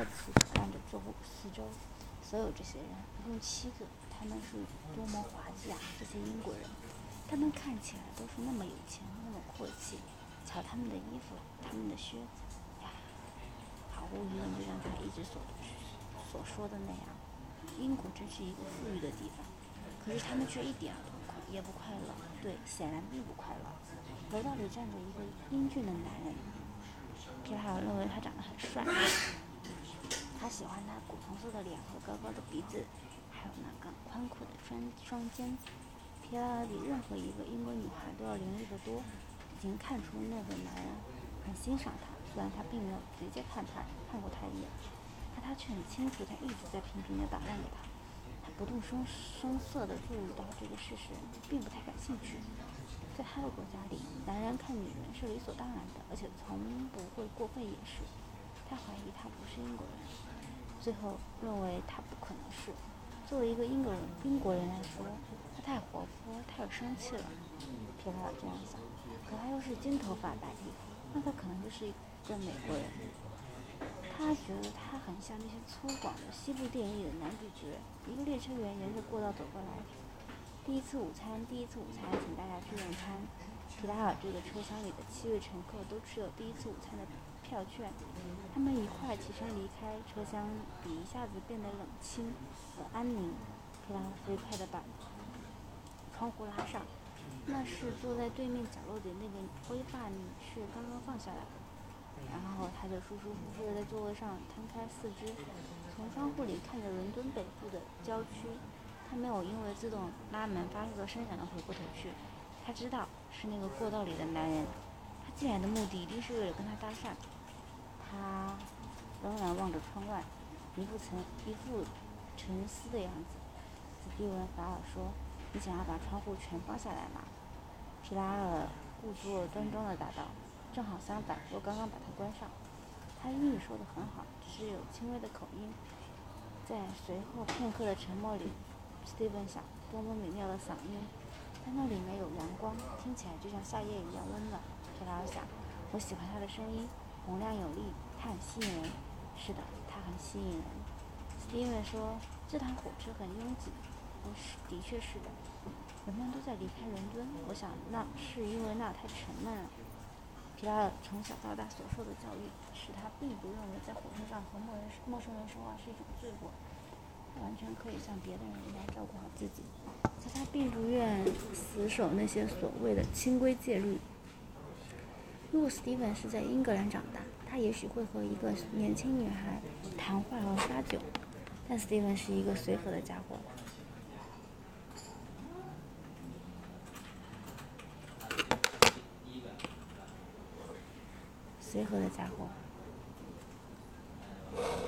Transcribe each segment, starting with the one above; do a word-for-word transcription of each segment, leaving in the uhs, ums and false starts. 好慈善的周四周，所有这些人一共七个，他们是多么滑稽啊！这些英国人，他们看起来都是那么有钱，那么阔气。瞧他们的衣服，他们的靴子，呀，毫无疑问就像他一直所所说的那样，英国真是一个富裕的地方。可是他们却一点也不快乐，对，显然并不快乐。楼道里站着一个英俊的男人，皮卡尔认为他长得很帅，他喜欢他古铜色的脸和高高的鼻子，还有那个宽阔的双双肩。皮卡尔比任何一个英国女孩都要伶俐得多，已经看出那个男人很欣赏他，虽然他并没有直接看他看过他一眼，但他却很清楚他一直在频频地打量着他。不动声声色地注意到这个事实，并不太感兴趣。在他的国家里，男人看女人是理所当然的，而且从不会过分掩饰。他怀疑他不是英国人，最后认为他不可能是。作为一个英国人，英国人来说，他太活泼，太有生气了。皮卡尔这样想。可他又是金头发白皮，那他可能就是一个美国人。他觉得他很像那些粗犷的西部电影里的男主角。一个列车员沿着过道走过来。第一次午餐，第一次午餐，请大家去用餐。皮卡尔这个车厢里的七位乘客都持有第一次午餐的票券。他们一块起身离开，车厢里一下子变得冷清和安宁。皮卡尔飞快地把窗户拉上，那是坐在对面角落里那个灰发女士刚刚放下来的。然后他就舒舒服服地在座位上摊开四肢，从窗户里看着伦敦北部的郊区。他没有因为自动拉门发出的声响而回过头去，他知道是那个过道里的男人，他进来的目的一定是为了跟他搭讪。他仍然望着窗外，一副沉一副沉思的样子。史蒂文·法尔说：“你想要把窗户全关下来吗？”皮拉尔故作端庄地答道。正好相反，我刚刚把它关上。他英语说得很好，只是有轻微的口音。在随后片刻的沉默里，史蒂文想，多么美妙的嗓音！但那里面有阳光，听起来就像夏夜一样温暖。皮拉尔想，我喜欢他的声音，洪亮有力，他很吸引人。是的，他很吸引人。史蒂文说，这趟火车很拥挤。我是，的确是的。人们都在离开伦敦，我想那是因为那太沉闷了。皮拉尔从小到大所受的教育，使他并不认为在火车上和陌人陌生人说话是一种罪过，他完全可以像别的人一样照顾好自己。可他并不愿死守那些所谓的清规戒律。如果史蒂文是在英格兰长大，他也许会和一个年轻女孩谈话和发酒，但史蒂文是一个随和的家伙。随和的家伙，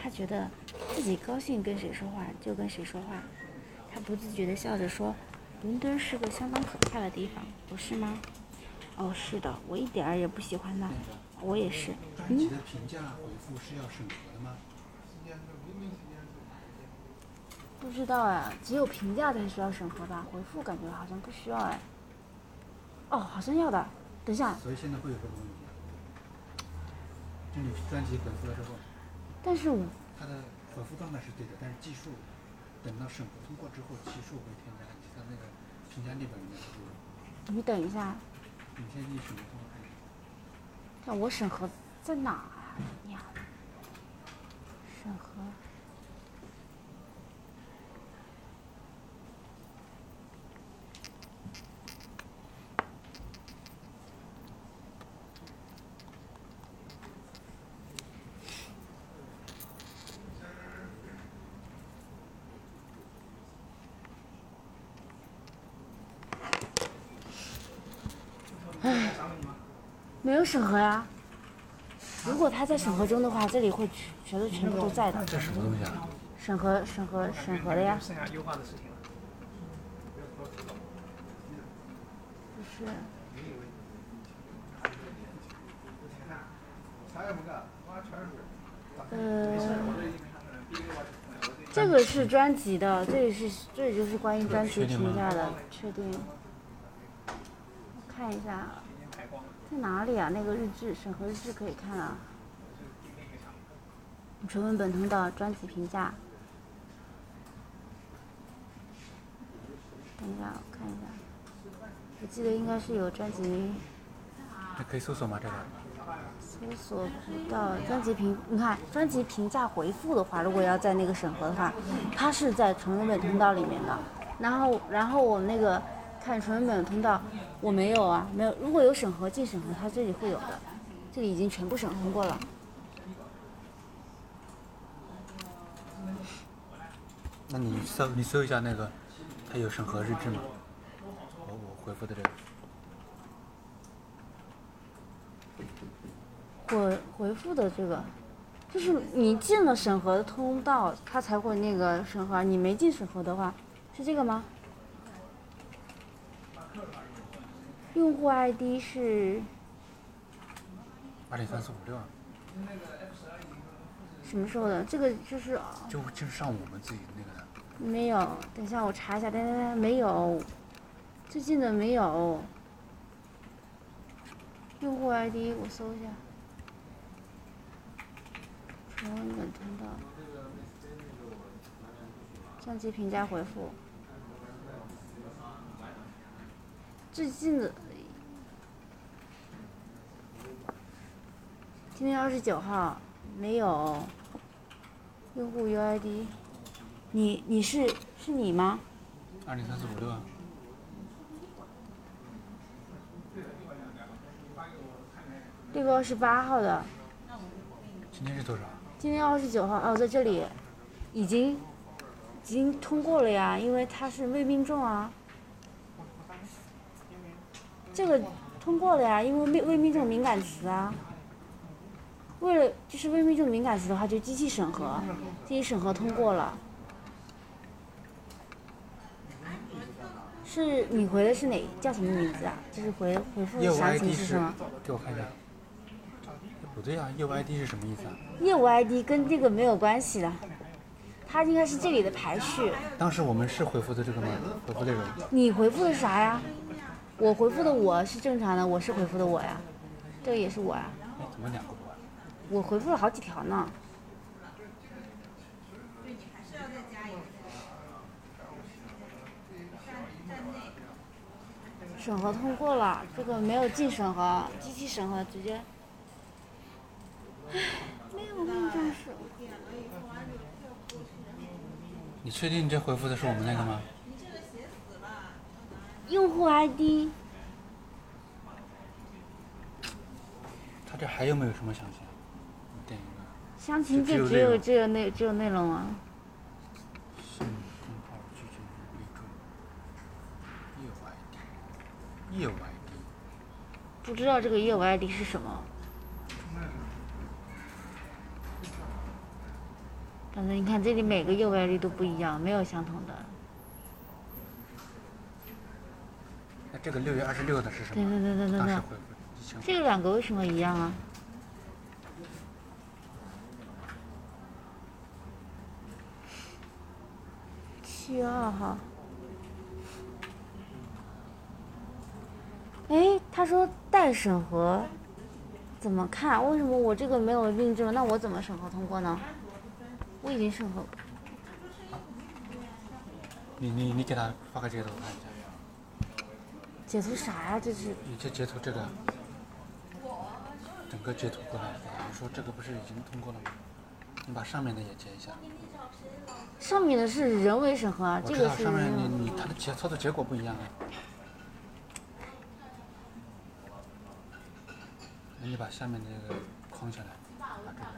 他觉得自己高兴跟谁说话就跟谁说话。他不自觉地笑着说：“伦敦是个相当可怕的地方，不是吗？”“哦，是的，我一点儿也不喜欢它。”“我也是。”“嗯。”“你的评价回复是要审核的吗？”“不知道啊，只有评价才需要审核吧，回复感觉好像不需要哎。”“哦，好像要的。等一下。”“所以现在会有这个问题。”“就你专辑回复了之后，但是我他的回复状态是对的，但是技术等到审核通过之后，技术会添加他那个评价列表里面的。你等一下，你先去审核通过看一下。但我审核在哪啊？呀，审核没有审核呀、啊。如果他在审核中的话，这里会全都全部都在的。这什么东西啊？审核审核审核的呀。剩下优化的事情了。不是。呃，这个是专辑的，这里是这里就是关于专辑评价的，确定。我看一下。在哪里啊？那个日志审核日志可以看啊。纯文本通道专辑评价。等一下，我看一下，我记得应该是有专辑。还可以搜索吗？这个？搜索不到专辑评，你看专辑评价回复的话，如果要在那个审核的话，它是在纯文本通道里面的。然后，然后我那个看纯文本通道，我没有啊，没有。如果有审核进审核，它这里会有的，这里已经全部审核过了。那你搜你搜一下那个，它有审核日志吗？我我回复的这个。我回复的这个，就是你进了审核的通道，它才会那个审核。你没进审核的话，是这个吗？用户 I D 是八点三四五六啊。什么时候的？这个就是就就上我们自己那个的。没有，等一下我查一下，等等等，没有，最近的没有。用户 I D 我搜一下。纯文本通道。专辑评价回复。最近的，今天二十九号没有。用户 U I D， 你你是是你吗？二零三四五六啊。这个是八号的。今天是多少？今天二十九号哦，在这里，已经，已经通过了呀，因为它是未命中啊。这个通过了呀，因为未未命中敏感词啊。为了就是未命中敏感词的话，就机器审核，机器审核通过了。是你回的是哪叫什么名字啊？就是回回复详情是什么？给我看一下。不对啊，业务 I D 是什么意思啊？业务 I D 跟这个没有关系的，它应该是这里的排序。当时我们是回复的这个吗？回复这个？你回复的啥呀？我回复的我是正常的，我是回复的我呀，这个也是我呀。怎么两个我？我回复了好几条呢。审核通过了，这个没有进审核，机器审核直接。唉，没有那么正式。你确定你这回复的是我们那个吗？用户 I D。他这还有没有什么详情？详情就只有只有内只有内容啊。业务 I D 不知道这个业务 I D 是什么，反正你看这里每个业务 I D 都不一样，没有相同的。那这个六月二十六的是什么？对对对对对对。这个两个为什么一样啊？七月二号。哎，他说待审核，怎么看？为什么我这个没有命中？那我怎么审核通过呢？我已经审核。你你你给他发个截图看一下。截图啥呀、啊？这是。你这截图这个，整个截图过来。你说这个不是已经通过了吗？你把上面的也截一下。上面的是人为审核啊，这个是。上面你你他的结操作结果不一样啊。你把下面这个框起来，把这个。